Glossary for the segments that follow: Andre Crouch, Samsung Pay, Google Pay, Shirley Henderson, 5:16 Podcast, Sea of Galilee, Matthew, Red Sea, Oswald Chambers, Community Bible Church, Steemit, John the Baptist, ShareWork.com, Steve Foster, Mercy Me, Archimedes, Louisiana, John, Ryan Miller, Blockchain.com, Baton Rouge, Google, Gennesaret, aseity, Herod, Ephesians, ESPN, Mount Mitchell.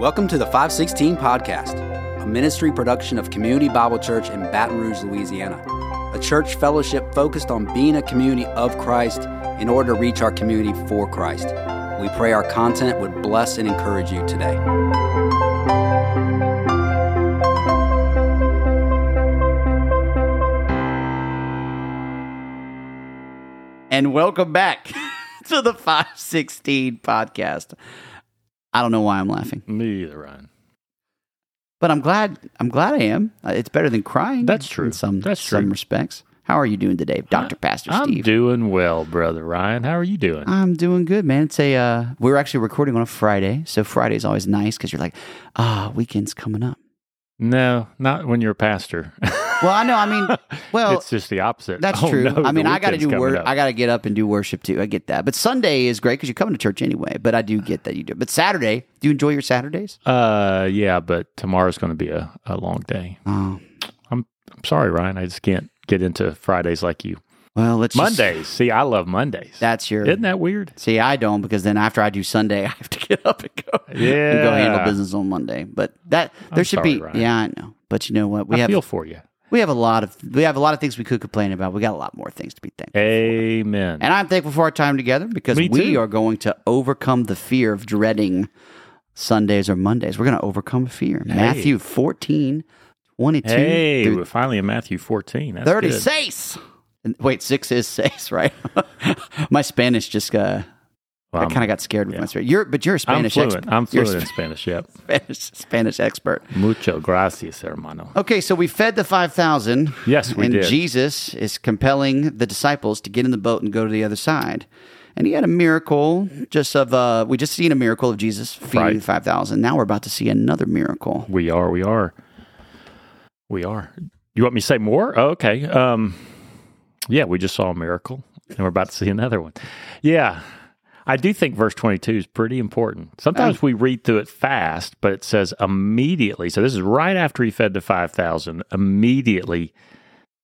Welcome to the 5:16 Podcast, a ministry production of Community Bible Church in Baton Rouge, Louisiana, a church fellowship focused on being a community of Christ in order to reach our community for Christ. We pray our content would bless and encourage you today. And welcome back to the 5:16 Podcast. I don't know why I'm laughing. Me either, Ryan. But I'm glad I am. It's better than crying. That's true. In some respects. How are you doing today, Dr. Pastor Steve? I'm doing well, Brother Ryan. How are you doing? I'm doing good, man. It's a we're actually recording on a Friday, so Friday's always nice because you're like, weekend's coming up. No, not when you're a pastor. Well, I know. I mean, it's just the opposite. That's true. No, I mean, I got to do work. I got to get up and do worship too. I get that. But Sunday is great because you're coming to church anyway. But I do get that you do. But Saturday, do you enjoy your Saturdays? Yeah. But tomorrow's going to be a long day. Oh, I'm sorry, Ryan. I just can't get into Fridays like you. Well, Mondays. See, I love Mondays. Isn't that weird? See, I don't, because then after I do Sunday, I have to get up and go handle business on Monday. But Ryan. Yeah, I know. But you know what? I feel for you. We have a lot of things we could complain about. We got a lot more things to be thankful for. Amen. And I'm thankful for our time together because we are going to overcome the fear of dreading Sundays or Mondays. We're going to overcome fear. Hey. Matthew 14:22. Hey, we're finally in Matthew 14. That's 36. Good. Wait, 6 is 6, right? My Spanish just I kind of got scared with my Spanish. But you're a Spanish expert. I'm fluent in Spanish, yep. Spanish expert. Mucho gracias, hermano. Okay, so we fed the 5,000. Yes, we did. And Jesus is compelling the disciples to get in the boat and go to the other side. And he had a miracle we just seen a miracle of Jesus feeding the 5,000. Now we're about to see another miracle. We are. You want me to say more? Oh, okay. Yeah, we just saw a miracle, and we're about to see another one. Yeah. I do think verse 22 is pretty important. Sometimes we read through it fast, but it says immediately. So this is right after he fed the 5,000. Immediately,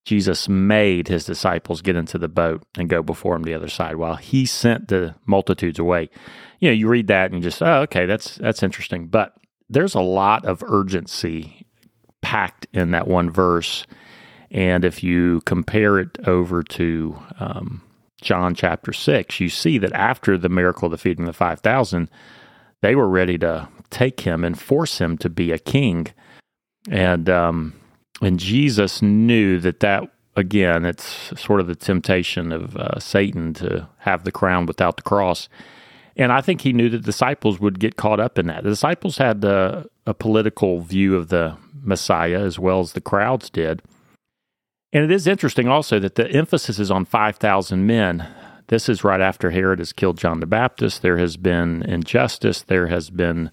Jesus made his disciples get into the boat and go before him to the other side while he sent the multitudes away. You know, you read that and just, that's interesting. But there's a lot of urgency packed in that one verse. And if you compare it over to John chapter 6, you see that after the miracle of the feeding of the 5,000, they were ready to take him and force him to be a king. And Jesus knew that, again, it's sort of the temptation of Satan to have the crown without the cross. And I think he knew the disciples would get caught up in that. The disciples had a political view of the Messiah as well as the crowds did. And it is interesting also that the emphasis is on 5,000 men. This is right after Herod has killed John the Baptist. There has been injustice. There has been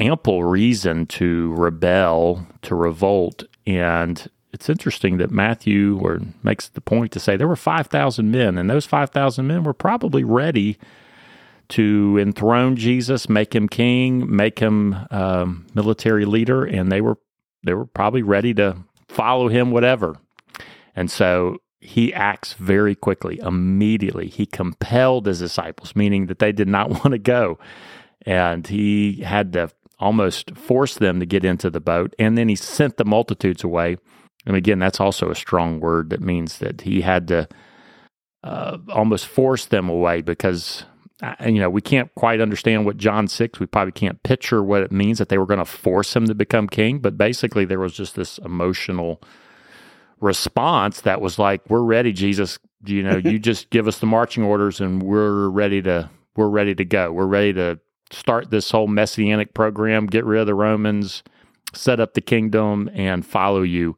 ample reason to rebel, to revolt. And it's interesting that Matthew makes the point to say there were 5,000 men, and those 5,000 men were probably ready to enthrone Jesus, make him king, make him military leader, and they were probably ready to follow him, whatever. And so he acts very quickly, immediately. He compelled his disciples, meaning that they did not want to go. And he had to almost force them to get into the boat. And then he sent the multitudes away. And again, that's also a strong word that means that he had to almost force them away because, we can't quite understand what John 6, we probably can't picture what it means that they were going to force him to become king, but basically there was just this emotional response that was like, we're ready, Jesus, you just give us the marching orders and we're ready to go. We're ready to start this whole messianic program, get rid of the Romans, set up the kingdom, and follow you.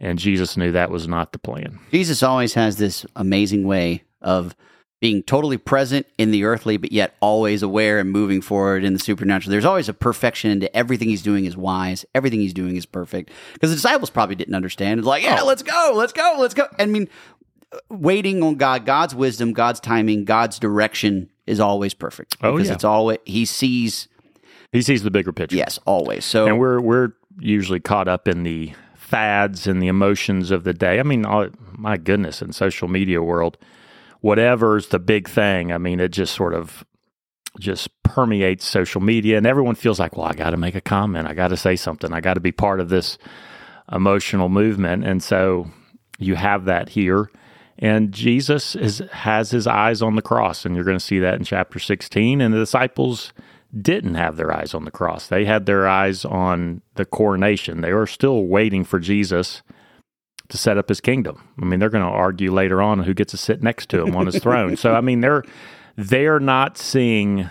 And Jesus knew that was not the plan. Jesus always has this amazing way of being totally present in the earthly, but yet always aware and moving forward in the supernatural. There's always a perfection into everything he's doing is wise. Everything he's doing is perfect. Because the disciples probably didn't understand. It's like, let's go. I mean, waiting on God, God's wisdom, God's timing, God's direction is always perfect. Because it's always, He sees the bigger picture. Yes, always. So, and we're usually caught up in the fads and the emotions of the day. I mean, my goodness, in social media world, whatever's the big thing, I mean, it just sort of just permeates social media, and everyone feels like, well, I got to make a comment. I got to say something. I got to be part of this emotional movement. And so you have that here. And Jesus has his eyes on the cross, and you're going to see that in chapter 16. And the disciples didn't have their eyes on the cross. They had their eyes on the coronation. They were still waiting for Jesus to set up his kingdom. I mean, they're going to argue later on who gets to sit next to him on his throne. So, I mean, they're still not seeing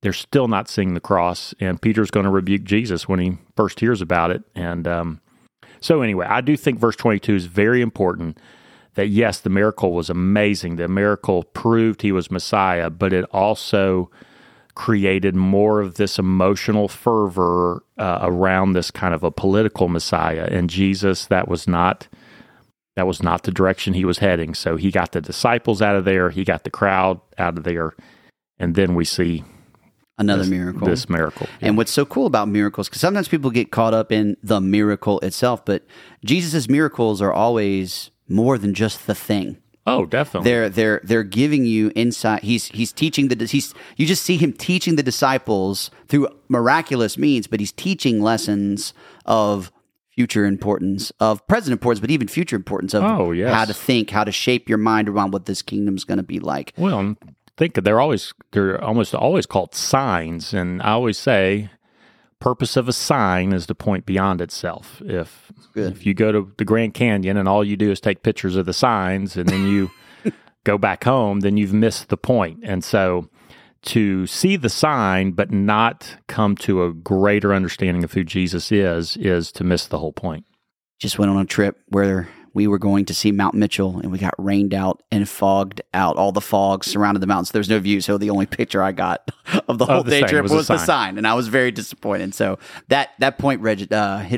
the cross, and Peter's going to rebuke Jesus when he first hears about it. And so anyway, I do think verse 22 is very important, that yes, the miracle was amazing. The miracle proved he was Messiah, but it also created more of this emotional fervor around this kind of a political Messiah. And Jesus, that was not the direction he was heading. So he got the disciples out of there. He got the crowd out of there. And then we see this miracle. Yeah. And what's so cool about miracles, because sometimes people get caught up in the miracle itself, but Jesus's miracles are always more than just the thing. Oh, definitely. They're giving you insight. He's teaching you just see him teaching the disciples through miraculous means, but he's teaching lessons of future importance, of present importance, but even future importance of how to think, how to shape your mind around what this kingdom's going to be like. Well, think they're almost always called signs, and I always say, purpose of a sign is to point beyond itself. If you go to the Grand Canyon and all you do is take pictures of the signs and then you go back home, then you've missed the point. And so to see the sign but not come to a greater understanding of who Jesus is to miss the whole point. Just went on a trip where we were going to see Mount Mitchell, and we got rained out and fogged out. All the fog surrounded the mountains. There's no view, so the only picture I got of the whole day trip was the sign, and I was very disappointed. So that point, Reg, hit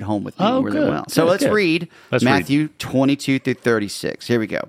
home with me really well. So let's read Matthew 22 through 36. Here we go.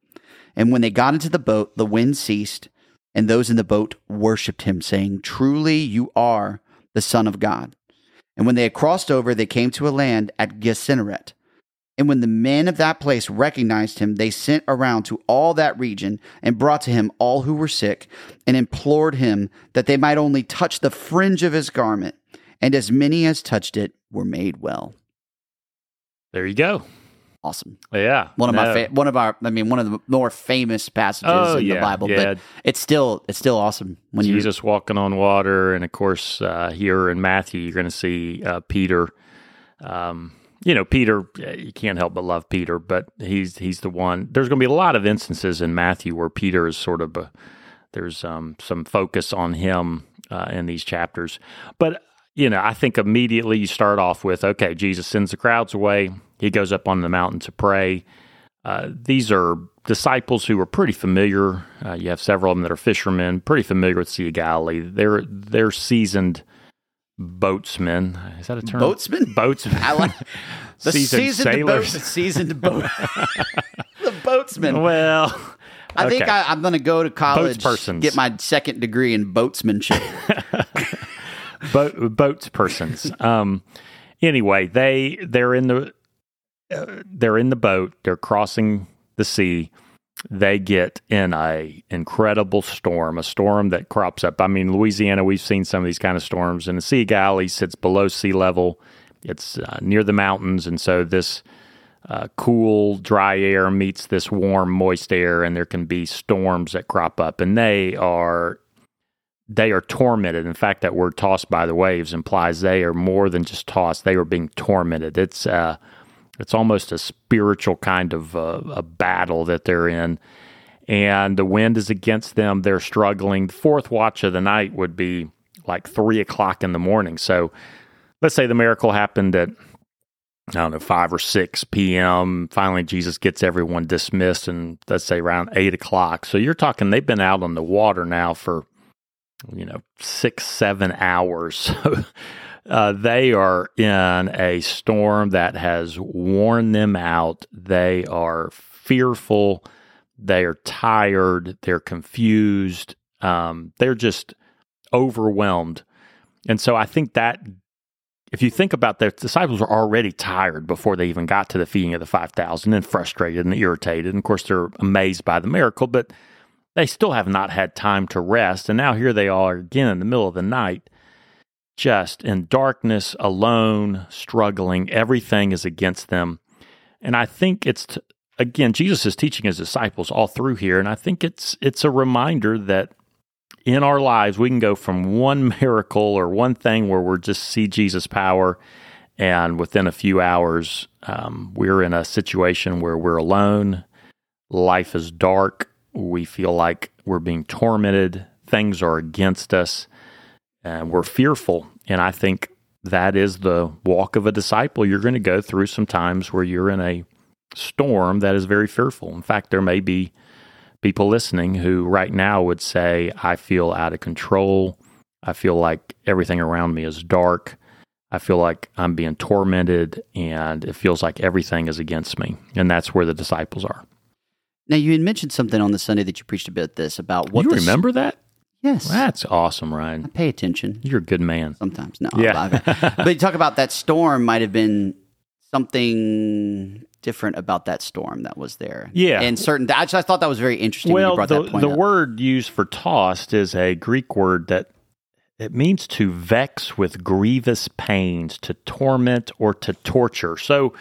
And when they got into the boat, the wind ceased, and those in the boat worshipped him, saying, "Truly you are the Son of God." And when they had crossed over, they came to a land at Gennesaret. And when the men of that place recognized him, they sent around to all that region and brought to him all who were sick and implored him that they might only touch the fringe of his garment. And as many as touched it were made well. There you go. Awesome. Yeah. One of the more famous passages in the Bible, but it's still awesome. When Jesus walking on water, and of course, here in Matthew, you're going to see Peter. Peter, you can't help but love Peter, but he's the one. There's going to be a lot of instances in Matthew where Peter is sort of, there's some focus on him in these chapters. But, I think immediately you start off with, okay, Jesus sends the crowds away. He goes up on the mountain to pray. These are disciples who are pretty familiar. You have several of them that are fishermen, pretty familiar with Sea of Galilee. They're seasoned boatsmen. Is that a term? Boatsmen. I like the seasoned sailors. The boatsmen. Well, I think I'm going to go to college, get my second degree in boatsmanship. Boatspersons. Anyway, they're in the. They're in the boat, they're crossing the sea, they get in an incredible storm, a storm that crops up. I mean, Louisiana, we've seen some of these kind of storms, and the Sea of Galilee sits below sea level. It's near the mountains, and so this cool, dry air meets this warm, moist air, and there can be storms that crop up, and they are they are tormented. In fact, that word tossed by the waves implies they are more than just tossed. They are being tormented. It's almost a spiritual kind of a battle that they're in. And the wind is against them. They're struggling. The fourth watch of the night would be like 3 o'clock in the morning. So let's say the miracle happened at, 5 or 6 p.m. Finally, Jesus gets everyone dismissed, and let's say around 8 o'clock. So you're talking they've been out on the water now for, 6-7 hours. So they are in a storm that has worn them out. They are fearful. They are tired. They're confused. They're just overwhelmed. And so I think that if you think about the disciples were already tired before they even got to the feeding of the 5,000 and frustrated and irritated. And of course, they're amazed by the miracle, but they still have not had time to rest. And now here they are again in the middle of the night, just in darkness, alone, struggling. Everything is against them. And I think again, Jesus is teaching his disciples all through here. And I think it's a reminder that in our lives, we can go from one miracle or one thing where we just see Jesus' power, and within a few hours, we're in a situation where we're alone, life is dark, we feel like we're being tormented, things are against us, and we're fearful. And I think that is the walk of a disciple. You're going to go through some times where you're in a storm that is very fearful. In fact, there may be people listening who right now would say, I feel out of control. I feel like everything around me is dark. I feel like I'm being tormented, and it feels like everything is against me. And that's where the disciples are. Now, you had mentioned something on the Sunday that you preached about this, about what— remember that? Yes. Well, that's awesome, Ryan. I pay attention. You're a good man. Sometimes. No, yeah. But you talk about that storm might have been something different about that storm that was there. Yeah. And I thought that was very interesting when you brought that point up. Well, the word used for tossed is a Greek word that it means to vex with grievous pains, to torment or to torture. So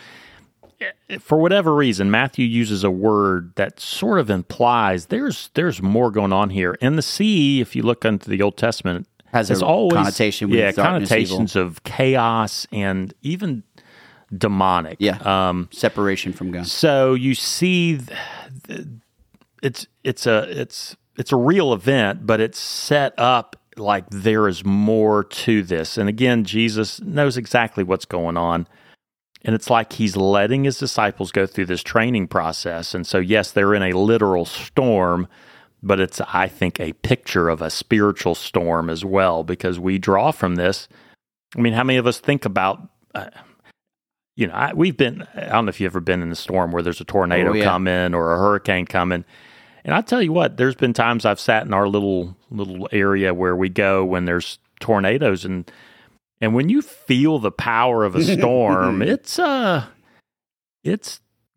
for whatever reason, Matthew uses a word that sort of implies there's more going on here. And the sea, if you look into the Old Testament, has always connotation with connotations of chaos and even demonic. Yeah. Separation from God. So you see it's a real event, but it's set up like there is more to this. And again, Jesus knows exactly what's going on. And it's like he's letting his disciples go through this training process. And so, yes, they're in a literal storm, but it's, I think, a picture of a spiritual storm as well, because we draw from this. I mean, how many of us think about... I don't know if you've ever been in a storm where there's a tornado coming or a hurricane coming. And I tell you what, there's been times I've sat in our little area where we go when there's tornadoes. And when you feel the power of a storm, it's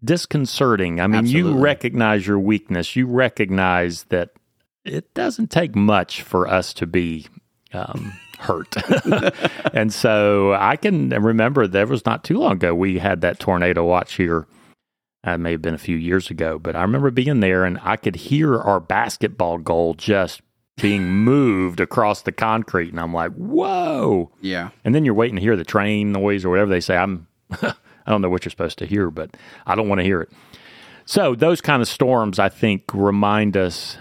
disconcerting. I mean, absolutely. You recognize your weakness. You recognize that it doesn't take much for us to be... hurt. And so I can remember there was not too long ago, we had that tornado watch here. It may have been a few years ago, but I remember being there and I could hear our basketball goal just being moved across the concrete. And I'm like, whoa. Yeah. And then you're waiting to hear the train noise or whatever they say. I don't know what you're supposed to hear, but I don't want to hear it. So those kind of storms, I think, remind us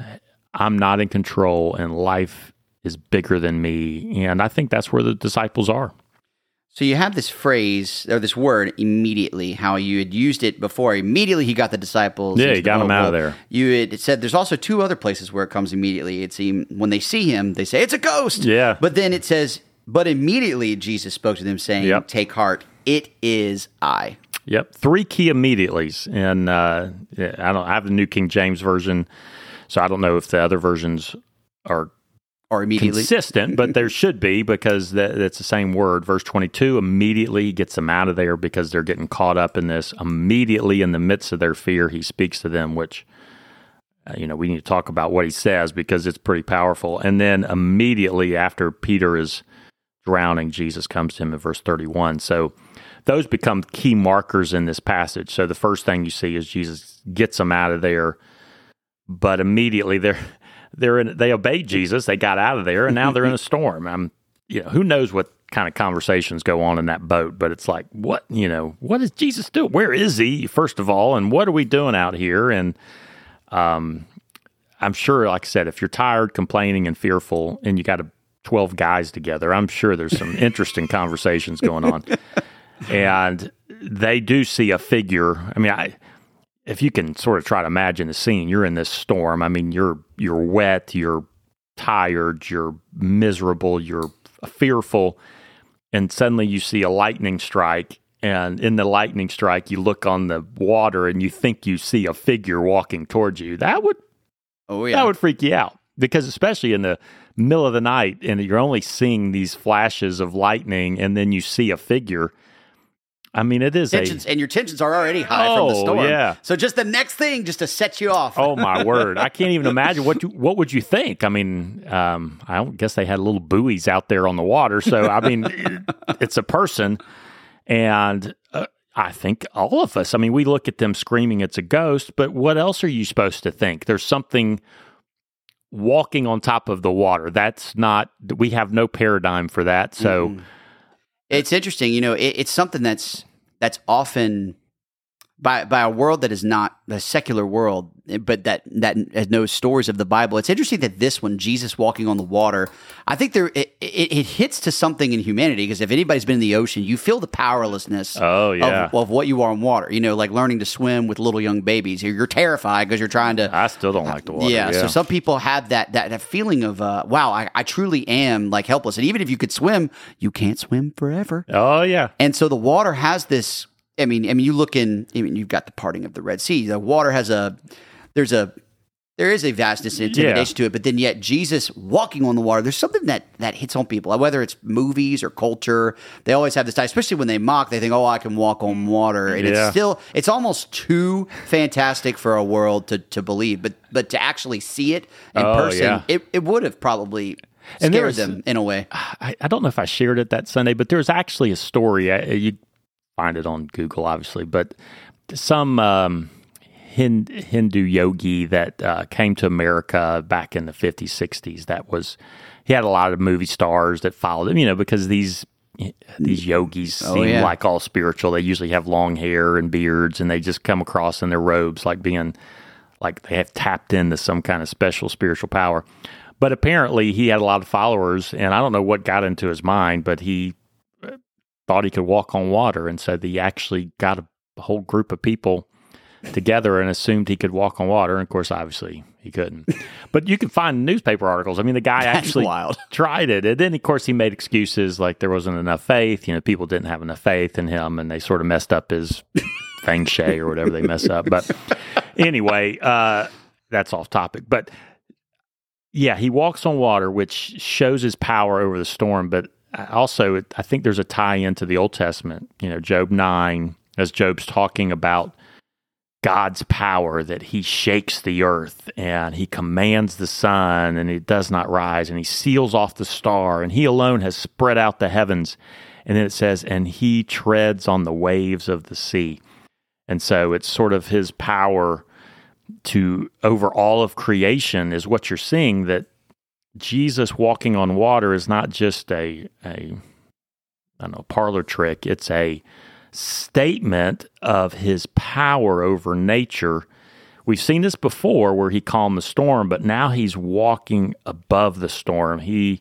I'm not in control and life is bigger than me, and I think that's where the disciples are. So you have this phrase, or this word, immediately, how you had used it before. Immediately he got the disciples. Yeah, he got them out of there. You had said there's also two other places where it comes immediately. It's when they see him, they say, it's a ghost! Yeah. But then it says, but immediately Jesus spoke to them, saying, Take heart, it is I. Yep, three key immediatelys. And I have the New King James Version, so I don't know if the other versions are... or immediately. Consistent, but there should be, because that's the same word. Verse 22, immediately gets them out of there because they're getting caught up in this. Immediately in the midst of their fear, he speaks to them, which, we need to talk about what he says because it's pretty powerful. And then immediately after Peter is drowning, Jesus comes to him in verse 31. So those become key markers in this passage. So the first thing you see is Jesus gets them out of there, but immediately they're... they obeyed Jesus. They got out of there, and now they're in a storm. Who knows what kind of conversations go on in that boat, but it's like, what is Jesus doing? Where is he, first of all, and what are we doing out here? And I'm sure, like I said, if you're tired, complaining, and fearful, and you got 12 guys together, I'm sure there's some interesting conversations going on. And they do see a figure. If you can sort of try to imagine the scene, you're in this storm. You're wet, you're tired, you're miserable, you're fearful, and suddenly you see a lightning strike. And in the lightning strike, you look on the water and you think you see a figure walking towards you. That would freak you out, because especially in the middle of the night, and you're only seeing these flashes of lightning, and then you see a figure. It is and your tensions are already high from the storm. Yeah. So just the next thing, just to set you off. Oh my word! I can't even imagine what would you think. I don't guess they had little buoys out there on the water. So it's a person, and I think all of us. We look at them screaming, "It's a ghost!" But what else are you supposed to think? There's something walking on top of the water. That's not. We have no paradigm for that. So. Mm. It's interesting, it's something that's often by a world that is not the secular world, but that knows stories of the Bible. It's interesting that this one, Jesus walking on the water, I think it hits to something in humanity, because if anybody's been in the ocean, you feel the powerlessness of what you are in water. Like learning to swim with little young babies. You're terrified because you're trying to... I still don't like the water. Yeah, so some people have that feeling of, wow, I truly am helpless. And even if you could swim, you can't swim forever. Oh, yeah. And so the water has this... you look in. You've got the parting of the Red Sea. The water has there is a vastness and intimidation to it. But then, yet Jesus walking on the water. There's something that hits on people. Whether it's movies or culture, they always have this type. Especially when they mock, they think, "Oh, I can walk on water," and it's almost too fantastic for a world to believe. But to actually see it in person, it would have probably. And scared them in a way. I don't know if I shared it that Sunday, but there's actually a story. You find it on Google, obviously, but some Hindu yogi that came to America back in the 50s, 60s, he had a lot of movie stars that followed him, because these yogis seem like all spiritual. They usually have long hair and beards, and they just come across in their robes like they have tapped into some kind of special spiritual power. But apparently he had a lot of followers, and I don't know what got into his mind, but he thought he could walk on water, and so he actually got a whole group of people together and assumed he could walk on water, and of course obviously he couldn't. But you can find newspaper articles. The guy actually tried it, and then of course he made excuses like there wasn't enough faith, people didn't have enough faith in him, and they sort of messed up his feng shui or whatever they mess up. But anyway, that's off topic, but yeah, he walks on water, which shows his power over the storm. But also, I think there's a tie-in to the Old Testament, Job 9, as Job's talking about God's power, that he shakes the earth, and he commands the sun, and it does not rise, and he seals off the star, and he alone has spread out the heavens. And then it says, and he treads on the waves of the sea. And so it's sort of his power to over all of creation is what you're seeing, that Jesus walking on water is not just a parlor trick. It's a statement of his power over nature. We've seen this before where he calmed the storm, but now he's walking above the storm. He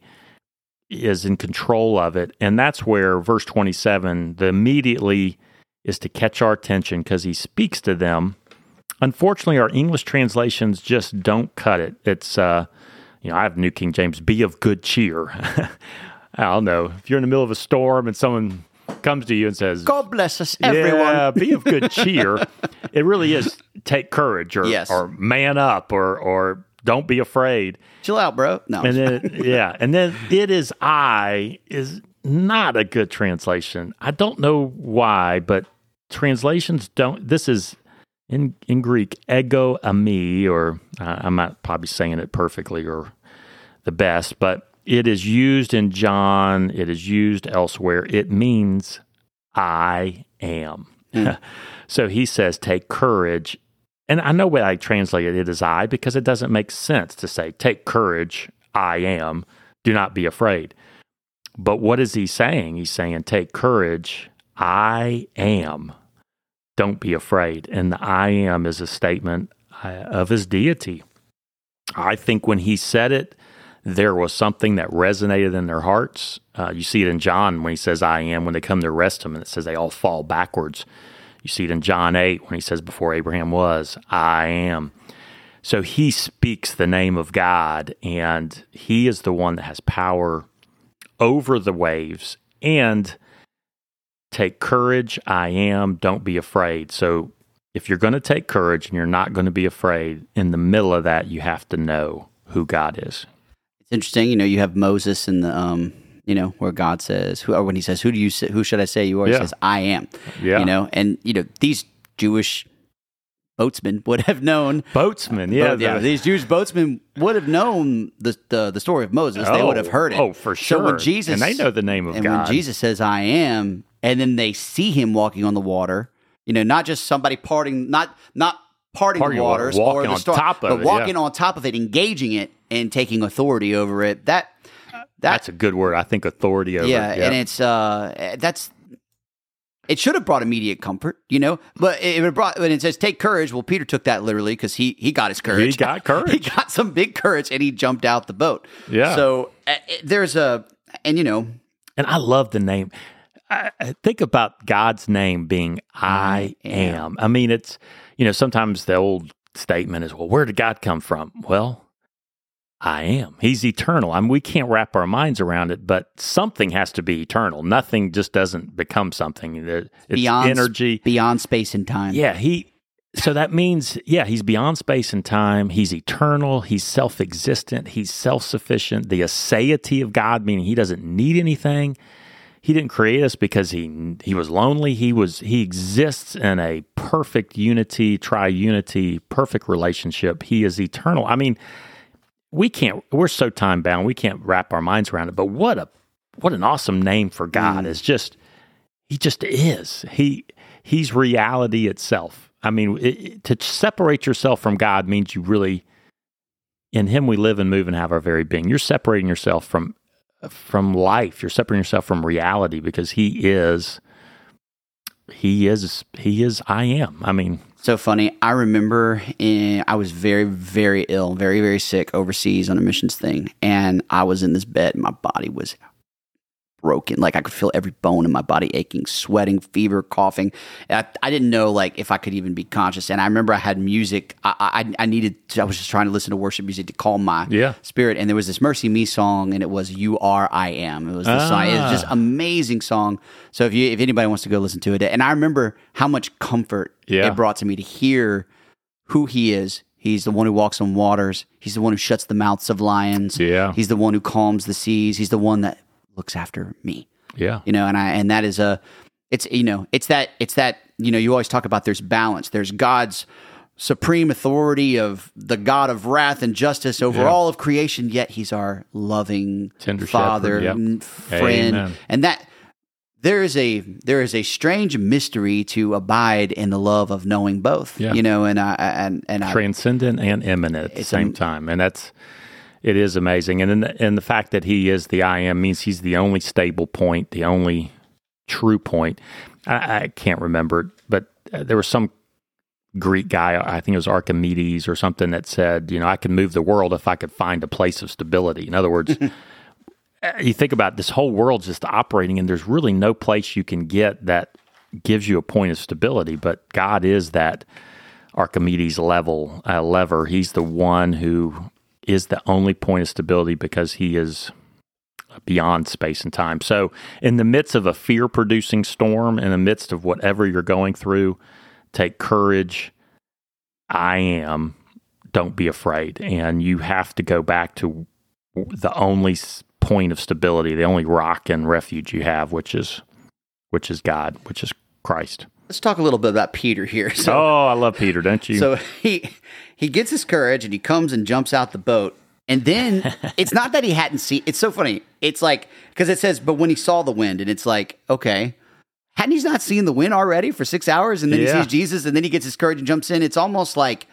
is in control of it. And that's where verse 27, the immediately is to catch our attention because he speaks to them. Unfortunately, our English translations just don't cut it. It's, I have New King James, be of good cheer. I don't know. If you're in the middle of a storm and someone comes to you and says, God bless us, everyone. Yeah, be of good cheer. It really is take courage or man up or don't be afraid. Chill out, bro. No. And then, and then it is I is not a good translation. I don't know why, but translations don't. This is... In Greek, ego ami, or I'm not probably saying it perfectly or the best, but it is used in John. It is used elsewhere. It means I am. So he says, take courage. And I know what I translated it as I, because it doesn't make sense to say, take courage, I am, do not be afraid. But what is he saying? He's saying, take courage, I am, don't be afraid. And the I am is a statement of his deity. I think when he said it, there was something that resonated in their hearts. You see it in John when he says, I am, when they come to arrest him, and it says they all fall backwards. You see it in John 8 when he says, before Abraham was, I am. So he speaks the name of God, and he is the one that has power over the waves. And take courage, I am, don't be afraid. So if you're going to take courage and you're not going to be afraid, in the middle of that, you have to know who God is. It's interesting, you know, you have Moses in the, you know, where God says, who, or when he says, who do you say, who should I say you are? Yeah. He says, I am. Yeah. You know, and, you know, these Jewish boatsmen would have known. Boatsmen, yeah. These Jewish boatsmen would have known the story of Moses. Oh, they would have heard it. Oh, for sure. So when Jesus, and they know the name of God. And when Jesus says, I am, and then they see him walking on the water, you know, not just somebody parting, not parting the waters or the storm, but walking on top of it, engaging it, and taking authority over it. That's a good word. I think authority over it. Yeah, and it's it should have brought immediate comfort, you know. But it brought, when it says take courage, well, Peter took that literally because he got his courage. He got courage. He got some big courage, and he jumped out the boat. Yeah. So there's a, and you know, and I love the name. I think about God's name being I am. I mean, it's, you know, sometimes the old statement is, well, where did God come from? Well, I am. He's eternal. I mean, we can't wrap our minds around it, but something has to be eternal. Nothing just doesn't become something. It's beyond, energy. Beyond space and time. Yeah. So that means, yeah, he's beyond space and time. He's eternal. He's self-existent. He's self-sufficient. The aseity of God, meaning he doesn't need anything. He didn't create us because he was lonely. He exists in a perfect unity, triunity, perfect relationship. He is eternal. I mean, we're so time bound, we can't wrap our minds around it. But what an awesome name for God. It's just, he just is. He's reality itself. I mean, to separate yourself from God means you really, in him we live and move and have our very being. You're separating yourself from life. You're separating yourself from reality because he is I am. I mean, so funny. I remember I was very, very ill, very, very sick overseas on a missions thing. And I was in this bed and my body was broken. Like I could feel every bone in my body aching, sweating, fever, coughing. I didn't know like if I could even be conscious. And I remember I had music. I was just trying to listen to worship music to calm my spirit. And there was this Mercy Me song, and it was "You Are I Am." It was this song. It was just amazing song. So if anybody wants to go listen to it, and I remember how much comfort it brought to me to hear who he is. He's the one who walks on waters. He's the one who shuts the mouths of lions. Yeah. He's the one who calms the seas. He's the one that looks after me. Yeah. You know, and that is it's that, you know, you always talk about there's balance. There's God's supreme authority of the God of wrath and justice over all of creation, yet he's our loving tender father, friend. Amen. And that there is a strange mystery to abide in the love of knowing both, you know, and transcendent and immanent at the same time. And it is amazing. And the fact that he is the I am means he's the only stable point, the only true point. I can't remember it, but there was some Greek guy, I think it was Archimedes or something, that said, you know, I can move the world if I could find a place of stability. In other words, you think about this whole world's just operating, and there's really no place you can get that gives you a point of stability, but God is that Archimedes lever. He's the one who is the only point of stability because he is beyond space and time. So in the midst of a fear-producing storm, in the midst of whatever you're going through, take courage, I am, don't be afraid. And you have to go back to the only point of stability, the only rock and refuge you have, which is God, which is Christ. Let's talk a little bit about Peter here. So, I love Peter, don't you? So he gets his courage and he comes and jumps out the boat. And then it's not that he hadn't seen. It's so funny. It's like, because it says, but when he saw the wind, and it's like, okay, hadn't he not seen the wind already for 6 hours? And then he sees Jesus, and then he gets his courage and jumps in. It's almost like,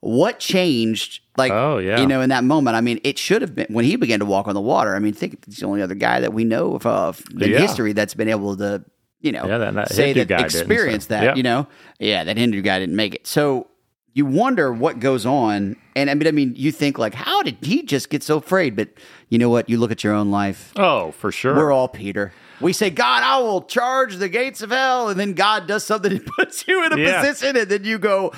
what changed, like, you know, in that moment? I mean, it should have been when he began to walk on the water. I mean, think it's the only other guy that we know of in history that's been able to, you know, say Hindu that experience that, you know? Yeah, that Hindu guy didn't make it. So you wonder what goes on. And I mean, you think, like, how did he just get so afraid? But you know what? You look at your own life. Oh, for sure. We're all Peter. We say, God, I will charge the gates of hell. And then God does something and puts you in a position. And then you go,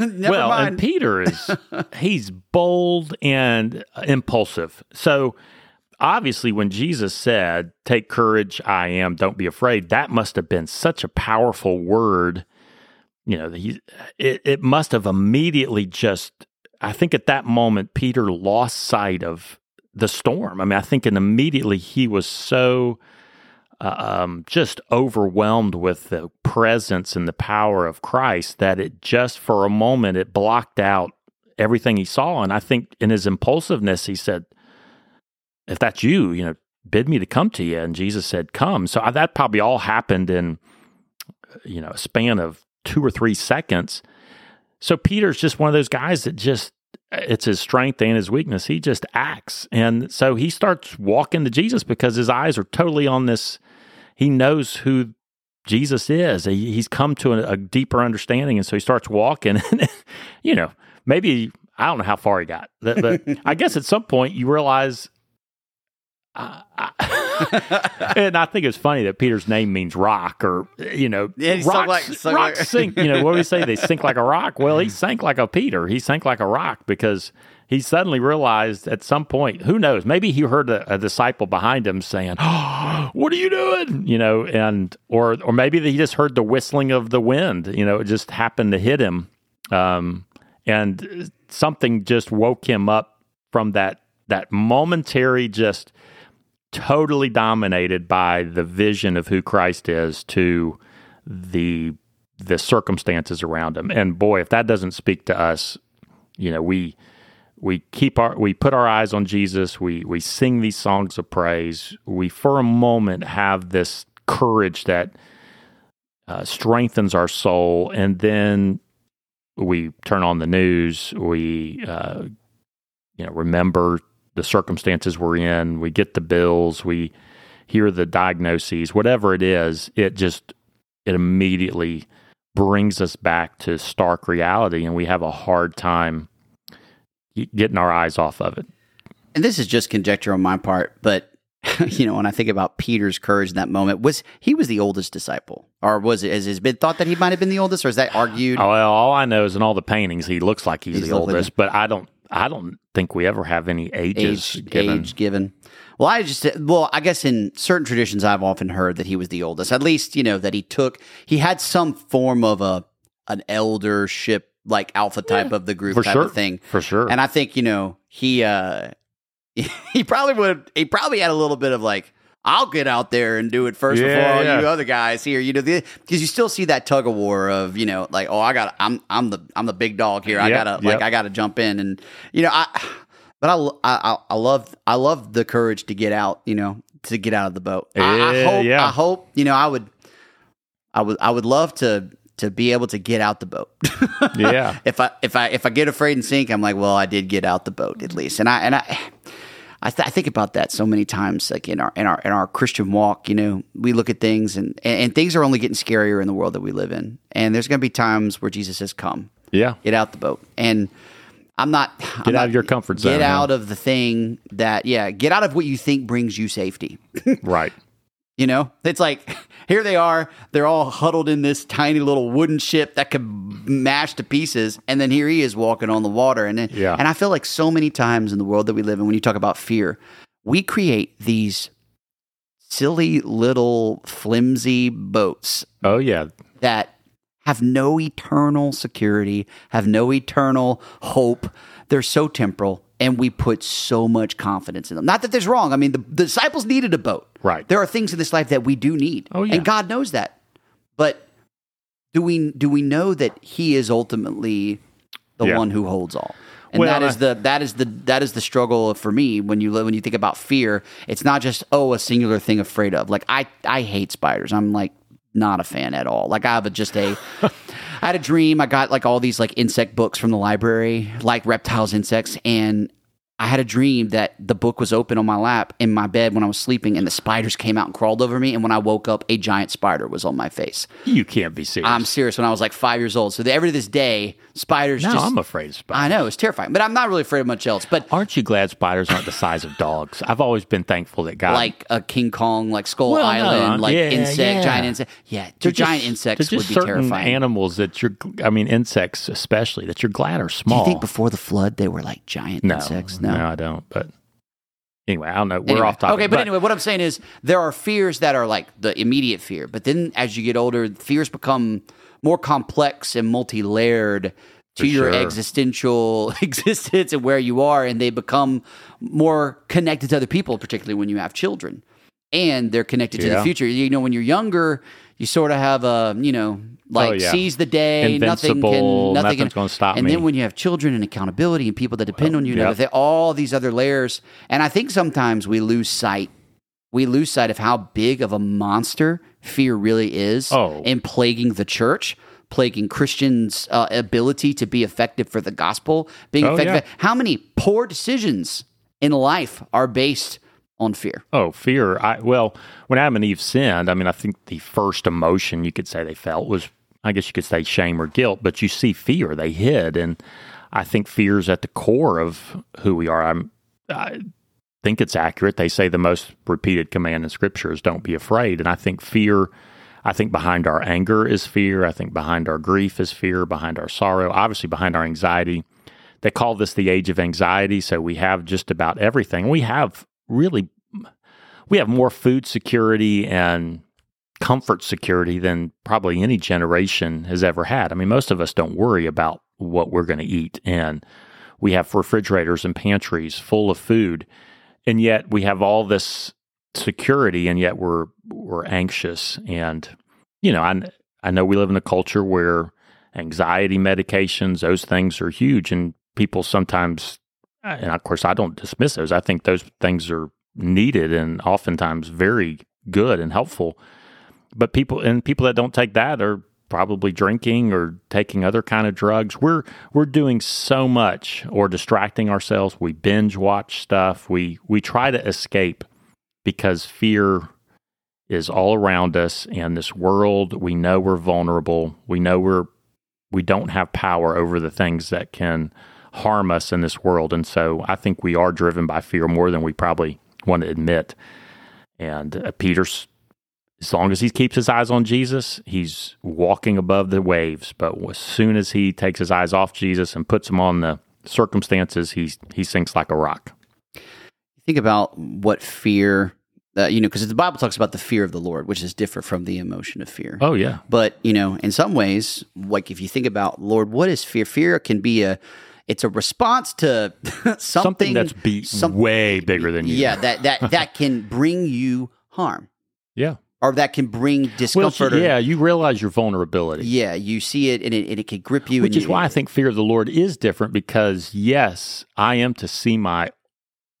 never mind. And Peter is, he's bold and impulsive. So obviously when Jesus said, take courage, I am, don't be afraid, that must have been such a powerful word. You know, it must have immediately just, I think at that moment, Peter lost sight of the storm. I mean, I think and immediately he was so just overwhelmed with the presence and the power of Christ that it just for a moment, it blocked out everything he saw. And I think in his impulsiveness, he said, if that's you, you know, bid me to come to you. And Jesus said, come. So that probably all happened in, you know, a span of 2 or 3 seconds. So Peter's just one of those guys that just, it's his strength and his weakness. He just acts. And so he starts walking to Jesus because his eyes are totally on this. He knows who Jesus is. He's come to a deeper understanding. And so he starts walking. And, you know, maybe, I don't know how far he got. But I guess at some point you realize, and I think it's funny that Peter's name means rock, or, you know, rocks sink, you know, what do we say? They sink like a rock. Well, he sank like a Peter. He sank like a rock because he suddenly realized at some point, who knows, maybe he heard a disciple behind him saying, oh, what are you doing? You know, and, or maybe he just heard the whistling of the wind, you know, it just happened to hit him. And something just woke him up from that momentary just totally dominated by the vision of who Christ is to the circumstances around him. And boy, if that doesn't speak to us, you know, we put our eyes on Jesus, we sing these songs of praise, we for a moment have this courage that strengthens our soul, and then we turn on the news, we you know, remember the circumstances we're in, we get the bills, we hear the diagnoses, whatever it is, it immediately brings us back to stark reality, and we have a hard time getting our eyes off of it. And this is just conjecture on my part, but, you know, when I think about Peter's courage in that moment, he was the oldest disciple, or was it, has it been thought that he might have been the oldest, or is that argued? Well, all I know is in all the paintings, he looks like he's the oldest, but I don't think we ever have any age given. Well, I guess in certain traditions, I've often heard that he was the oldest. At least, you know, that he had some form of an eldership, like alpha type of the group of thing. For sure. And I think, you know, he probably had a little bit of like, I'll get out there and do it first before all you other guys here, you know, because you still see that tug of war of, you know, like, oh, I'm the big dog here. I gotta jump in, and you know, I love the courage to get out, you know, to get out of the boat. I hope, you know, I would love to be able to get out the boat. Yeah. If I get afraid and sink, I'm like, well, I did get out the boat at least, and I think about that so many times, like in our Christian walk. You know, we look at things, and things are only getting scarier in the world that we live in. And there's going to be times where Jesus says, "Come, get out the boat." And I'm not out of your comfort zone. Get out of the thing that, get out of what you think brings you safety. Right. You know, it's like, here they are, they're all huddled in this tiny little wooden ship that could mash to pieces, and then here he is walking on the water. And I feel like so many times in the world that we live in, when you talk about fear, we create these silly little flimsy boats. Oh, yeah. That have no eternal security, have no eternal hope. They're so temporal. And we put so much confidence in them. Not that there's wrong. I mean, the disciples needed a boat. Right. There are things in this life that we do need. Oh, yeah. And God knows that. But do we know that he is ultimately the one who holds all? And well, that is the struggle for me when you think about fear. It's not just a singular thing afraid of. Like I hate spiders. I'm like not a fan at all. Like I have I had a dream. I got like all these like insect books from the library, like reptiles, insects, and I had a dream that the book was open on my lap in my bed when I was sleeping, and the spiders came out and crawled over me. And when I woke up, a giant spider was on my face. You can't be serious. I'm serious. When I was like 5 years old. So ever to this day, spiders I'm afraid of spiders. I know. It's terrifying. But I'm not really afraid of much else. But aren't you glad spiders aren't the size of dogs? I've always been thankful that God. Like a King Kong, like Skull Island, no. Giant insect. Yeah. Giant insects would be terrifying. Certain animals insects especially, that you're glad are small. Do you think before the flood, they were like giant insects? No, I don't. But anyway, I don't know. We're off topic. Okay, but anyway, what I'm saying is there are fears that are like the immediate fear. But then as you get older, fears become more complex and multi-layered to your existential existence and where you are. And they become more connected to other people, particularly when you have children. And they're connected to the future. You know, when you're younger, you sort of have a, seize the day. Invincible, nothing's going to stop me. And then when you have children and accountability and people that depend on you, all these other layers. And I think sometimes we lose sight. We lose sight of how big of a monster fear really is in plaguing the church, plaguing Christians' ability to be effective for the gospel, being effective. Yeah. How many poor decisions in life are based on fear? Oh, fear. When Adam and Eve sinned, I think the first emotion you could say they felt was, I guess you could say shame or guilt, but you see fear. They hid, and I think fear is at the core of who we are. I think it's accurate. They say the most repeated command in Scripture is don't be afraid, and I think fear, I think behind our anger is fear. I think behind our grief is fear, behind our sorrow, obviously behind our anxiety. They call this the age of anxiety, so we have just about everything. We have more food security and comfort security than probably any generation has ever had. Most of us don't worry about what we're going to eat, and we have refrigerators and pantries full of food, and yet we have all this security, and yet we're anxious. And I know we live in a culture where anxiety medications, those things are huge, and people sometimes. And of course, I don't dismiss those. I think those things are needed and oftentimes very good and helpful. But people that don't take that are probably drinking or taking other kind of drugs. We're doing so much or distracting ourselves. We binge watch stuff. We try to escape because fear is all around us in this world. We know we're vulnerable. We know we don't have power over the things that can harm us in this world. And so I think we are driven by fear more than we probably want to admit. And Peter, as long as he keeps his eyes on Jesus, he's walking above the waves. But as soon as he takes his eyes off Jesus and puts them on the circumstances, he sinks like a rock. Think about what fear, because the Bible talks about the fear of the Lord, which is different from the emotion of fear. Oh, yeah. But, in some ways, like if you think about, Lord, what is fear? Fear can be it's a response to something that's way bigger than you. Yeah, that can bring you harm. Yeah. Or that can bring discomfort. Well, you realize your vulnerability. Yeah, you see it, and it can grip you. Which is why I think fear of the Lord is different, because, yes, I am to see my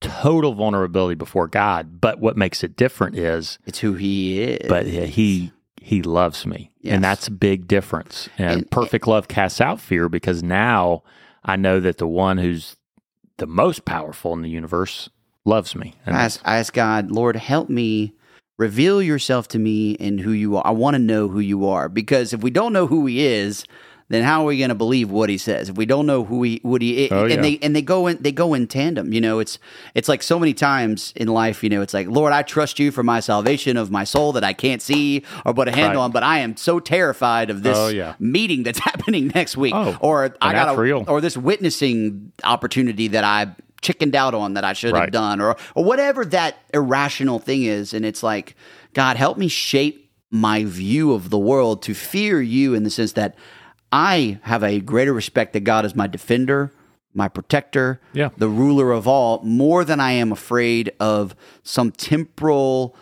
total vulnerability before God, but what makes it different is... It's who He is. But He loves me, and that's a big difference. And perfect love casts out fear, because now... I know that the one who's the most powerful in the universe loves me. And I ask God, Lord, help me, reveal yourself to me and who you are. I want to know who you are, because if we don't know who he is, then how are we going to believe what he says? If we don't know what he is, they go in tandem. It's like so many times in life, it's like, Lord, I trust you for my salvation of my soul that I can't see or put a handle on, but I am so terrified of this meeting that's happening next week, or this witnessing opportunity that I chickened out on that I should have done, or whatever that irrational thing is. And it's like, God, help me shape my view of the world to fear you in the sense that I have a greater respect that God is my defender, my protector, the ruler of all, more than I am afraid of some temporal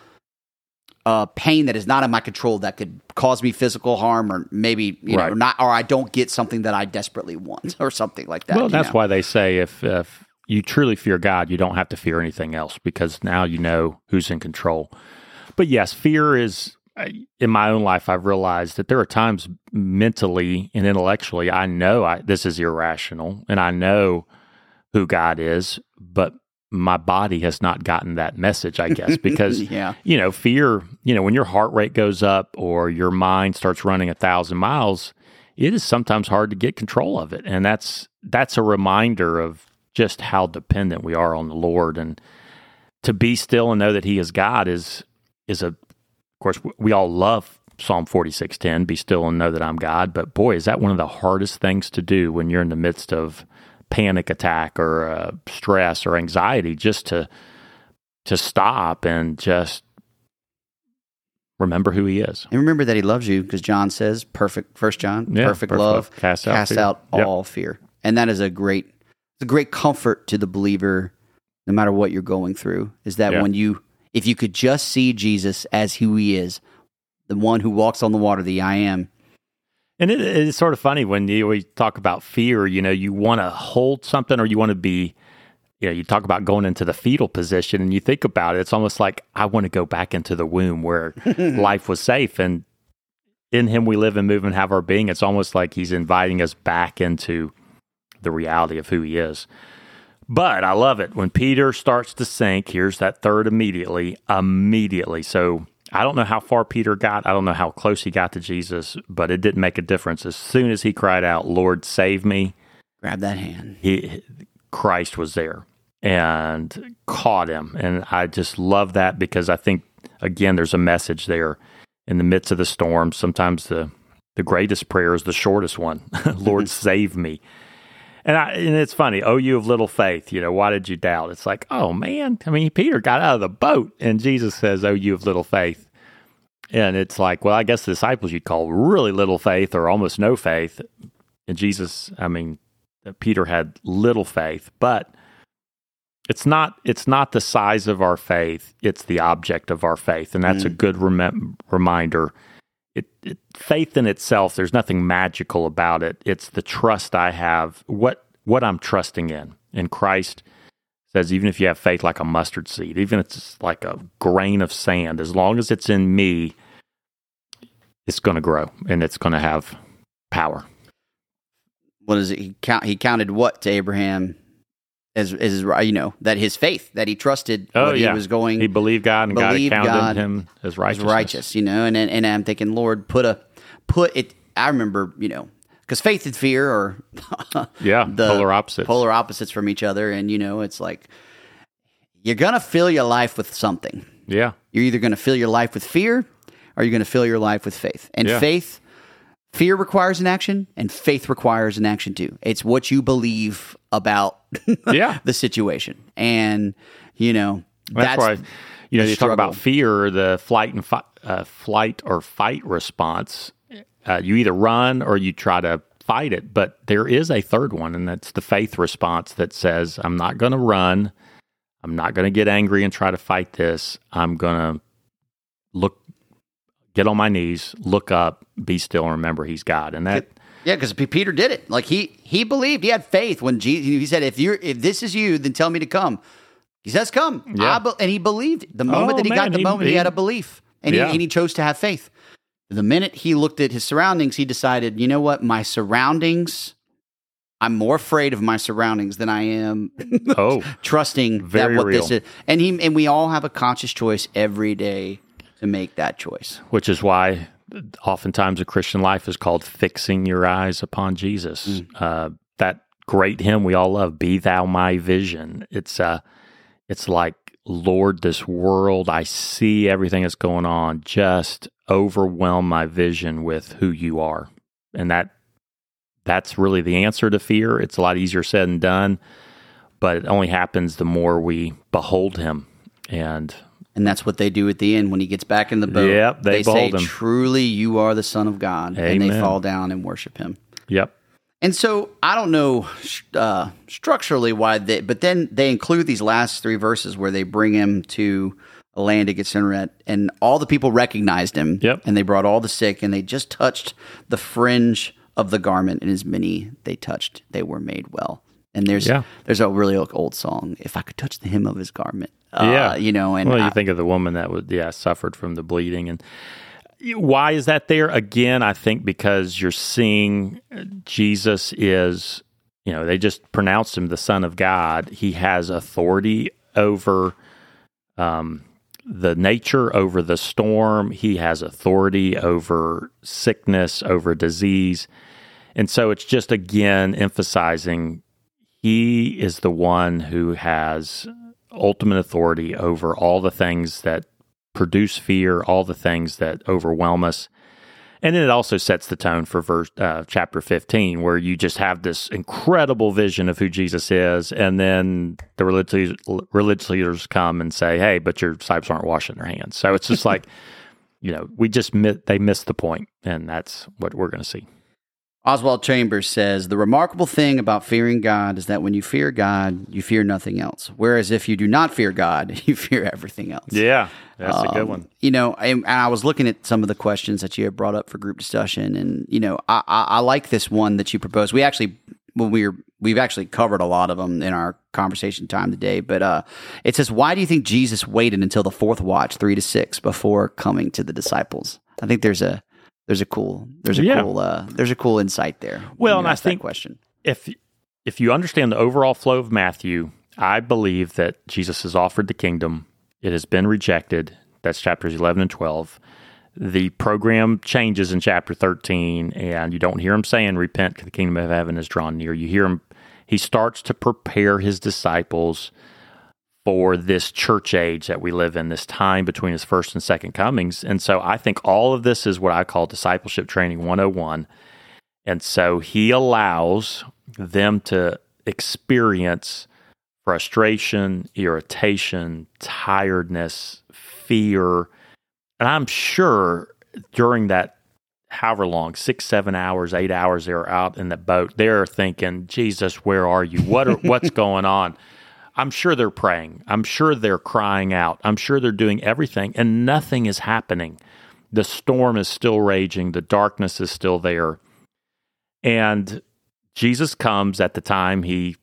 pain that is not in my control that could cause me physical harm, or maybe know, not, or I don't get something that I desperately want, or something like that. Well, that's why they say if you truly fear God, you don't have to fear anything else, because now you know who's in control. But yes, fear is, in my own life, I've realized that there are times mentally and intellectually, I know this is irrational, and I know who God is, but my body has not gotten that message, I guess, because, you know, fear, you know, when your heart rate goes up or your mind starts running 1,000 miles, it is sometimes hard to get control of it. And that's a reminder of just how dependent we are on the Lord. And to be still and know that He is God is of course, we all love Psalm 46:10, be still and know that I'm God. But boy, is that one of the hardest things to do when you're in the midst of panic attack or stress or anxiety, just to stop and just remember who He is. And remember that He loves you, because John says, perfect love casts out all fear. And that is a great comfort to the believer, no matter what you're going through, is that if you could just see Jesus as who He is, the one who walks on the water, the I am. And it's sort of funny when we talk about fear, you know, you want to hold something, or you want to be, you know, you talk about going into the fetal position, and you think about it, it's almost like, I want to go back into the womb where life was safe. And in Him we live and move and have our being. It's almost like He's inviting us back into the reality of who He is. But I love it. When Peter starts to sink, here's that third immediately. So I don't know how far Peter got. I don't know how close he got to Jesus, but it didn't make a difference. As soon as he cried out, Lord, save me. Grab that hand. Christ was there and caught him. And I just love that, because I think, again, there's a message there. In the midst of the storm, sometimes the greatest prayer is the shortest one. Lord, save me. And it's funny, oh, you of little faith, you know, why did you doubt? It's like, oh, man, I mean, Peter got out of the boat, and Jesus says, oh, you of little faith. And it's like, well, I guess the disciples you'd call really little faith or almost no faith. And Jesus, I mean, Peter had little faith, but it's not the size of our faith, it's the object of our faith. And that's a good reminder. Faith in itself, there's nothing magical about it. It's the trust I have, what I'm trusting in. And Christ says, even if you have faith like a mustard seed, even if it's like a grain of sand, as long as it's in me, it's going to grow and it's going to have power. What is it? He counted what to Abraham? As you know, that his faith, that he trusted he was going. He believed God, and God counted him as righteous. You know, and I'm thinking, Lord, put it. I remember, you know, because faith and fear are the polar opposites from each other, and you know, it's like you're gonna fill your life with something. Yeah, you're either gonna fill your life with fear, or you're gonna fill your life with faith, and faith. Fear requires an action, and faith requires an action too. It's what you believe about the situation. And, you know, that's why, you know, you talk about fear, the flight or fight response. You either run or you try to fight it, but there is a third one, and that's the faith response that says, I'm not going to run. I'm not going to get angry and try to fight this. I'm going to get on my knees, look up, be still, and remember He's God. And that, because Peter did it. Like he believed, he had faith when Jesus. He said, "If this is you, then tell me to come." He says, "Come," and he believed. The moment he had a belief, and he chose to have faith. The minute he looked at his surroundings, he decided, you know what, my surroundings. I'm more afraid of my surroundings than I am trusting that what real. This is. And we all have a conscious choice every day to make that choice. Which is why oftentimes a Christian life is called fixing your eyes upon Jesus. That great hymn we all love, Be Thou My Vision. It's like, Lord, this world, I see everything that's going on. Just overwhelm my vision with who You are. And that's really the answer to fear. It's a lot easier said than done, but it only happens the more we behold Him. And that's what they do at the end when He gets back in the boat. Yep, they say, him. Truly you are the Son of God. Amen. And they fall down and worship Him. Yep. And so I don't know structurally why, but then they include these last three verses where they bring Him to a land to get internet, and all the people recognized him. Yep. And they brought all the sick, and they just touched the fringe of the garment, and as many they touched, they were made well. And there's a really old song, "If I Could Touch the Hem of His Garment." You know, and you think of the woman that was suffered from the bleeding. And why is that there? Again, I think because you're seeing Jesus is, you know, they just pronounced him the Son of God. He has authority over the nature, over the storm. He has authority over sickness, over disease. And so it's just, again, emphasizing he is the one who has ultimate authority over all the things that produce fear, all the things that overwhelm us. And then it also sets the tone for chapter 15, where you just have this incredible vision of who Jesus is, and then the religious leaders come and say, "Hey, but your disciples aren't washing their hands." So it's just like, you know, they missed the point, and that's what we're going to see. Oswald Chambers says, "The remarkable thing about fearing God is that when you fear God, you fear nothing else. Whereas if you do not fear God, you fear everything else." Yeah, that's a good one. You know, and I was looking at some of the questions that you had brought up for group discussion, and, you know, I like this one that you proposed. We actually, we've actually covered a lot of them in our conversation time today, but it says, "Why do you think Jesus waited until the fourth watch, 3 to 6, before coming to the disciples?" I think there's a cool insight there. Well, and I think if you understand the overall flow of Matthew, I believe that Jesus has offered the kingdom. It has been rejected. That's chapters 11 and 12. The program changes in chapter 13, and you don't hear him saying, "Repent, the kingdom of heaven is drawn near." You hear him, he starts to prepare his disciples for this church age that we live in, this time between his first and second comings. And so I think all of this is what I call discipleship training 101. And so he allows them to experience frustration, irritation, tiredness, fear. And I'm sure during that however long, 6, 7 hours, 8 hours they're out in the boat, they're thinking, "Jesus, where are you? What's going on?" I'm sure they're praying. I'm sure they're crying out. I'm sure they're doing everything, and nothing is happening. The storm is still raging. The darkness is still there. And Jesus comes at the time he's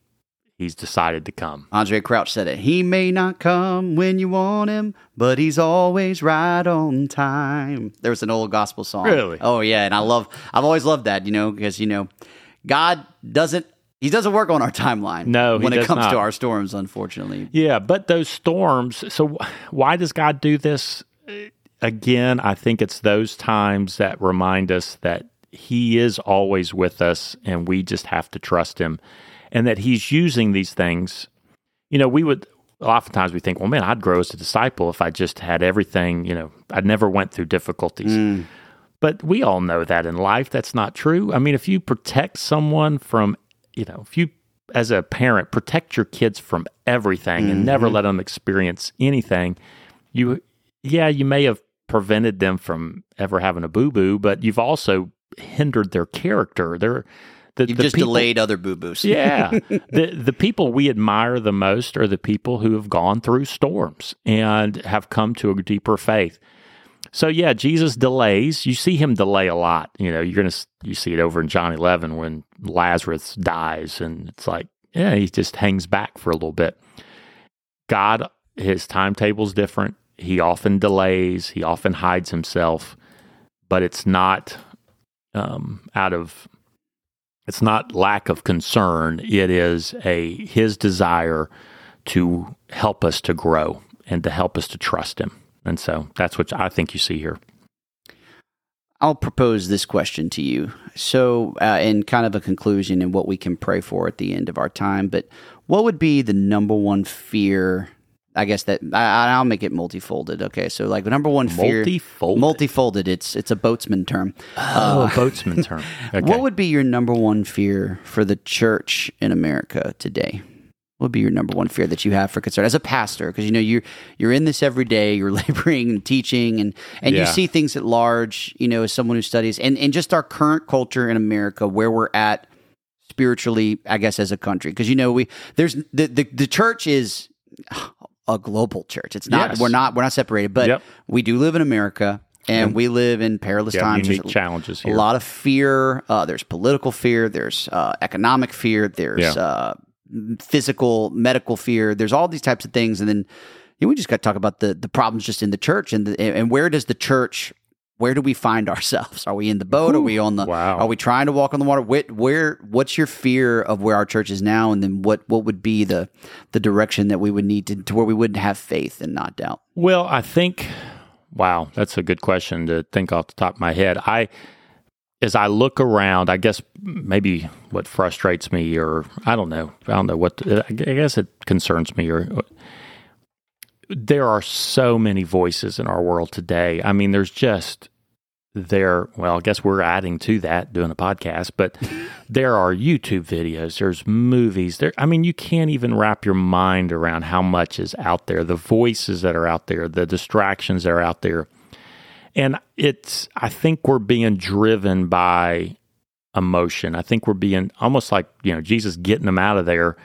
decided to come. Andre Crouch said it. "He may not come when you want him, but he's always right on time." There was an old gospel song. Really? Oh, yeah, and I've always loved that, you know, because, you know, God doesn't, he doesn't work on our timeline. No, when it comes to our storms, unfortunately. Yeah, but those storms, so why does God do this? Again, I think it's those times that remind us that he is always with us, and we just have to trust him, and that he's using these things. You know, oftentimes we think, well, man, I'd grow as a disciple if I just had everything, you know, I never went through difficulties. Mm. But we all know that in life, that's not true. I mean, if you protect someone from, you know, if you, as a parent, protect your kids from everything and never let them experience anything, you may have prevented them from ever having a boo-boo, but you've also hindered their character. Delayed other boo-boos. Yeah. The people we admire the most are the people who have gone through storms and have come to a deeper faith. So yeah, Jesus delays. You see him delay a lot. You know, you see it over in John 11 when Lazarus dies, and it's like, yeah, he just hangs back for a little bit. God, his timetable's different. He often delays. He often hides himself, but it's not it's not lack of concern. It is his desire to help us to grow and to help us to trust him. And so that's what I think you see here. I'll propose this question to you. So in kind of a conclusion and what we can pray for at the end of our time, but what would be the number one fear, I guess that, I'll make it multifolded, okay? So like the number one fear. Multifolded, it's a boatsman term. Oh, a boatsman term. Okay. What would be your number one fear for the church in America today? What would be your number one fear that you have for concern as a pastor? Because, you know, you're in this every day, you're laboring and teaching, and you see things at large, you know, as someone who studies, and just our current culture in America, where we're at spiritually, I guess, as a country. Because, you know, there's the church is a global church. It's not, yes. we're not separated, but yep. we do live in America. And we live in perilous times. Unique there's challenges here. A lot of fear. There's political fear. There's economic fear. There's physical, medical fear. There's all these types of things. And then we just got to talk about the problems just in the church and where does the church, where do we find ourselves? Are we in the boat? Ooh, are we on the? Wow. Are we trying to walk on the water? Where? What's your fear of where our church is now? And then what would be the direction that we would need to where we would have faith and not doubt? Well, I think. Wow, that's a good question to think off the top of my head. As I look around, I guess maybe what frustrates me, or I don't know I guess it concerns me. Or there are so many voices in our world today. I mean, well, I guess we're adding to that doing a podcast, but there are YouTube videos, there's movies. I mean, you can't even wrap your mind around how much is out there, the voices that are out there, the distractions that are out there. And I think we're being driven by emotion. I think we're being almost like, Jesus getting them out of there.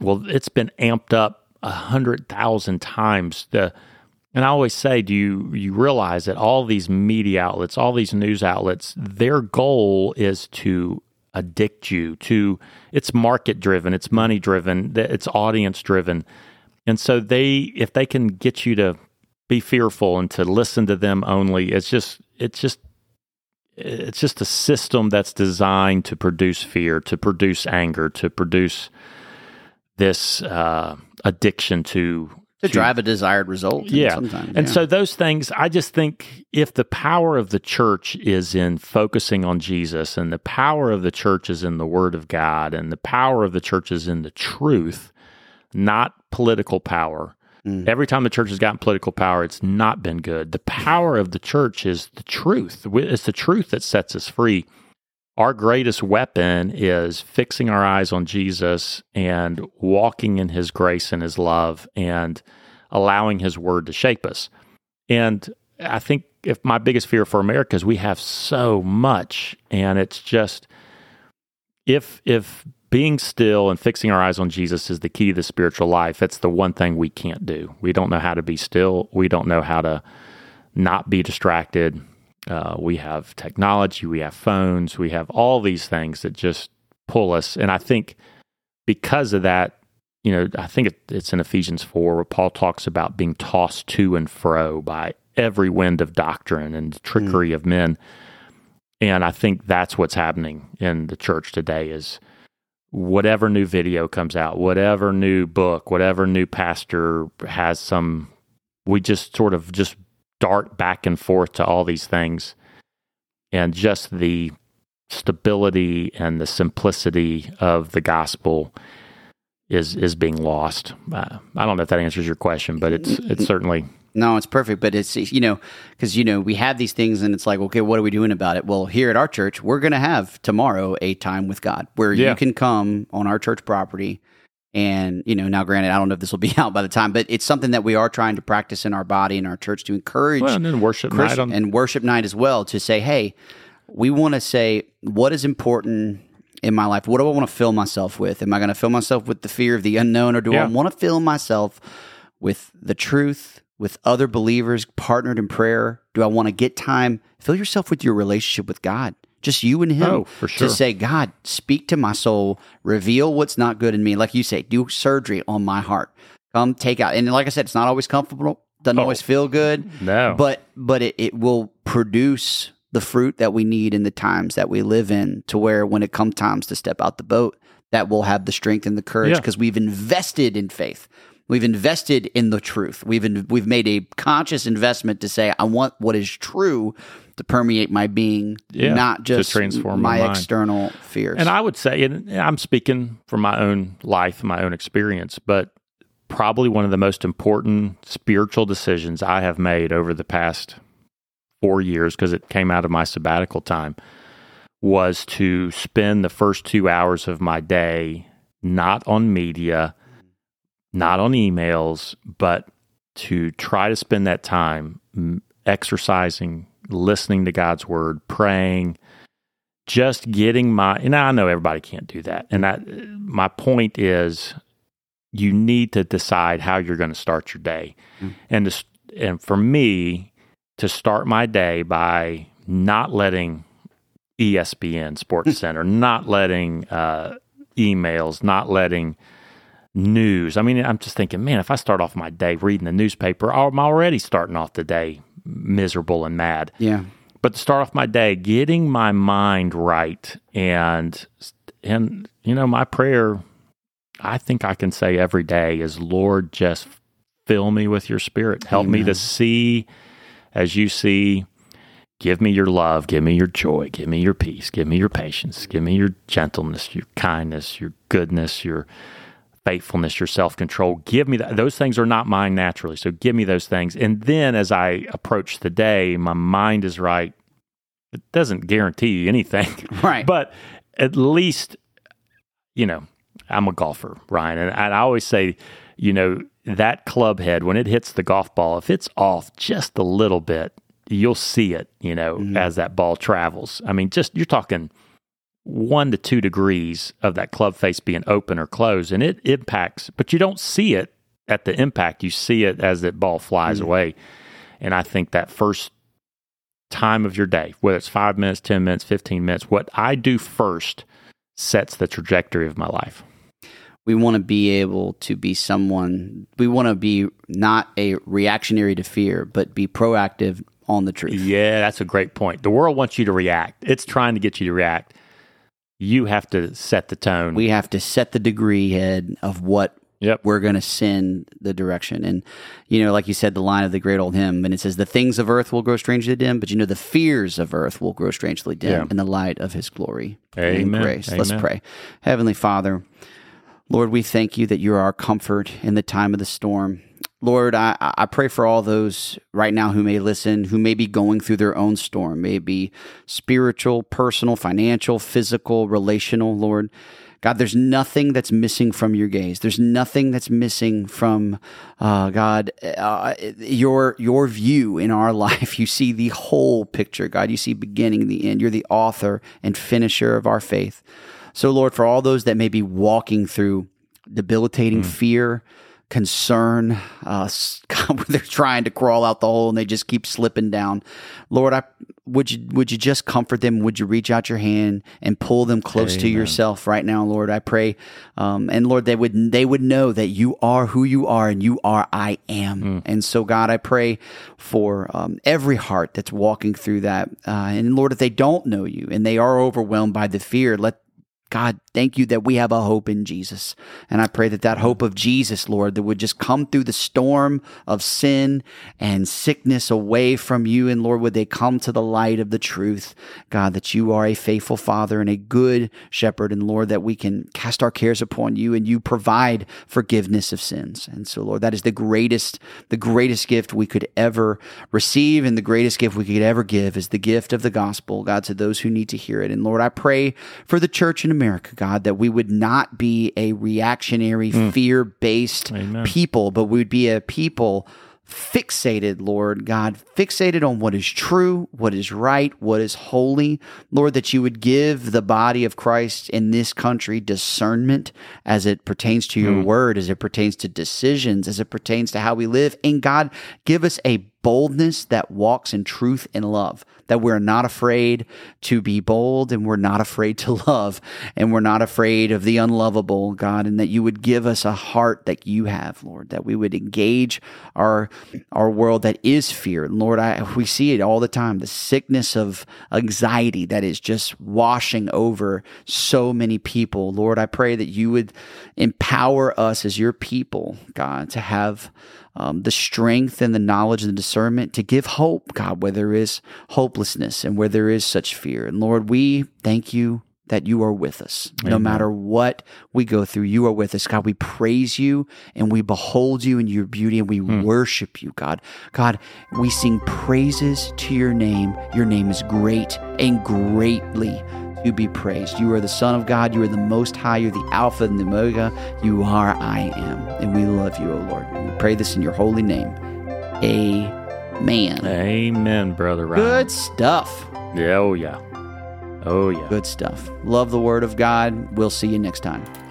Well, it's been amped up 100,000 times. And I always say, do you realize that all these media outlets, all these news outlets, their goal is to addict you to, it's market-driven, it's money-driven, it's audience-driven. And so if they can get you to be fearful and to listen to them only, it's just a system that's designed to produce fear, to produce anger, to produce this addiction to drive a desired result. Yeah. And so those things, I just think if the power of the church is in focusing on Jesus, and the power of the church is in the Word of God, and the power of the church is in the truth, not political power. Mm. Every time the church has gotten political power, it's not been good. The power of the church is the truth. It's the truth that sets us free. Our greatest weapon is fixing our eyes on Jesus and walking in His grace and His love and allowing His Word to shape us. And I think if my biggest fear for America is we have so much, and it's just if being still and fixing our eyes on Jesus is the key to the spiritual life, that's the one thing we can't do. We don't know how to be still. We don't know how to not be distracted. We have technology, we have phones, we have all these things that just pull us. And I think because of that, I think it's in Ephesians 4 where Paul talks about being tossed to and fro by every wind of doctrine and trickery of men. And I think that's what's happening in the church today is whatever new video comes out, whatever new book, whatever new pastor has we just sort of just dart back and forth to all these things, and just the stability and the simplicity of the gospel is being lost. I don't know if that answers your question, but it's certainly... No, it's perfect, but it's, because, we have these things and it's like, okay, what are we doing about it? Well, here at our church, we're going to have tomorrow a time with God where you can come on our church property. And, now granted, I don't know if this will be out by the time, but it's something that we are trying to practice in our body and our church to encourage. Well, and then worship night as well, to say, hey, we want to say, what is important in my life? What do I want to fill myself with? Am I going to fill myself with the fear of the unknown, or do I want to fill myself with the truth, with other believers partnered in prayer? Do I want to get time? Fill yourself with your relationship with God. Just you and Him, for sure. To say, God, speak to my soul, reveal what's not good in me. Like you say, do surgery on my heart. Come take out. And like I said, it's not always comfortable, doesn't always feel good. No. But it will produce the fruit that we need in the times that we live in, to where when it comes times to step out the boat, that we'll have the strength and the courage, because we've invested in faith. We've invested in the truth. We've made a conscious investment to say, I want what is true to permeate my being, not just transform my external fears. And I would say, and I'm speaking from my own life, my own experience, but probably one of the most important spiritual decisions I have made over the past 4 years, because it came out of my sabbatical time, was to spend the first 2 hours of my day not on media, not on emails, but to try to spend that time exercising, listening to God's Word, praying, just getting my... And I know everybody can't do that. And my point is, you need to decide how you're going to start your day. Mm. And for me, to start my day by not letting ESPN, Sports Center, not letting emails, not letting news. I mean, I'm just thinking, man, if I start off my day reading the newspaper, I'm already starting off the day miserable and mad. Yeah. But to start off my day, getting my mind right, and you know, my prayer, I think I can say every day is, Lord, just fill me with your Spirit. Help me to see as you see. Give me your love. Give me your joy. Give me your peace. Give me your patience. Give me your gentleness, your kindness, your goodness, your faithfulness, your self-control. Give me that. Those things are not mine naturally, so give me those things. And then as I approach the day, my mind is right. It doesn't guarantee you anything. Right. But at least, you know, I'm a golfer, Ryan, and I always say, you know, that club head, when it hits the golf ball, if it's off just a little bit, you'll see it, you know, mm-hmm. as that ball travels. I mean, just, you're talking 1 to 2 degrees of that club face being open or closed, and it impacts, but you don't see it at the impact. You see it as that ball flies mm-hmm. away. And I think that first time of your day, whether it's 5 minutes, 10 minutes, 15 minutes, what I do first sets the trajectory of my life. We want to be able to be someone, we want to be not a reactionary to fear, but be proactive on the truth. Yeah, that's a great point. The world wants you to react. It's trying to get you to react. You have to set the tone. We have to set the degree head of what we're going to send the direction. And, you know, like you said, the line of the great old hymn, and it says, the things of earth will grow strangely dim, but you know, the fears of earth will grow strangely dim in the light of his glory and grace. Amen. Let's pray. Heavenly Father, Lord, we thank you that you're our comfort in the time of the storm. Lord, I pray for all those right now who may listen, who may be going through their own storm, may it be spiritual, personal, financial, physical, relational, Lord. God, there's nothing that's missing from your gaze. There's nothing that's missing from, God, your view in our life. You see the whole picture, God. You see beginning, the end. You're the author and finisher of our faith. So, Lord, for all those that may be walking through debilitating fear, concern, they're trying to crawl out the hole and they just keep slipping down. Lord, would you just comfort them? Would you reach out your hand and pull them close to yourself right now, Lord? I pray, and Lord, they would know that you are who you are, and you are I am. And so, God, I pray for every heart that's walking through that, and Lord, if they don't know you and they are overwhelmed by the fear, God, thank you that we have a hope in Jesus. And I pray that hope of Jesus, Lord, that would just come through the storm of sin and sickness away from you. And Lord, would they come to the light of the truth, God, that you are a faithful Father and a good shepherd. And Lord, that we can cast our cares upon you and you provide forgiveness of sins. And so, Lord, that is the greatest gift we could ever receive, and the greatest gift we could ever give is the gift of the gospel, God, to those who need to hear it. And Lord, I pray for the church in America, God, that we would not be a reactionary, fear-based people, but we would be a people fixated, Lord God, fixated on what is true, what is right, what is holy. Lord, that you would give the body of Christ in this country discernment as it pertains to your word, as it pertains to decisions, as it pertains to how we live. And God, give us a boldness that walks in truth and love, that we're not afraid to be bold, and we're not afraid to love, and we're not afraid of the unlovable, God, and that you would give us a heart that you have, Lord, that we would engage our world that is fear. And Lord, we see it all the time, the sickness of anxiety that is just washing over so many people. Lord, I pray that you would empower us as your people, God, to have the strength and the knowledge and the discernment to give hope, God, where there is hopelessness and where there is such fear. And Lord, we thank you that you are with us. Amen. No matter what we go through, you are with us. God, we praise you and we behold you in your beauty, and we worship you, God. God, we sing praises to your name. Your name is great and greatly to be praised. You are the Son of God. You are the Most High. You're the Alpha and the Omega. You are I Am. And we love you, O Lord. We pray this in your holy name. Amen. Amen, Brother Ryan. Good stuff. Yeah, oh yeah. Good stuff. Love the Word of God. We'll see you next time.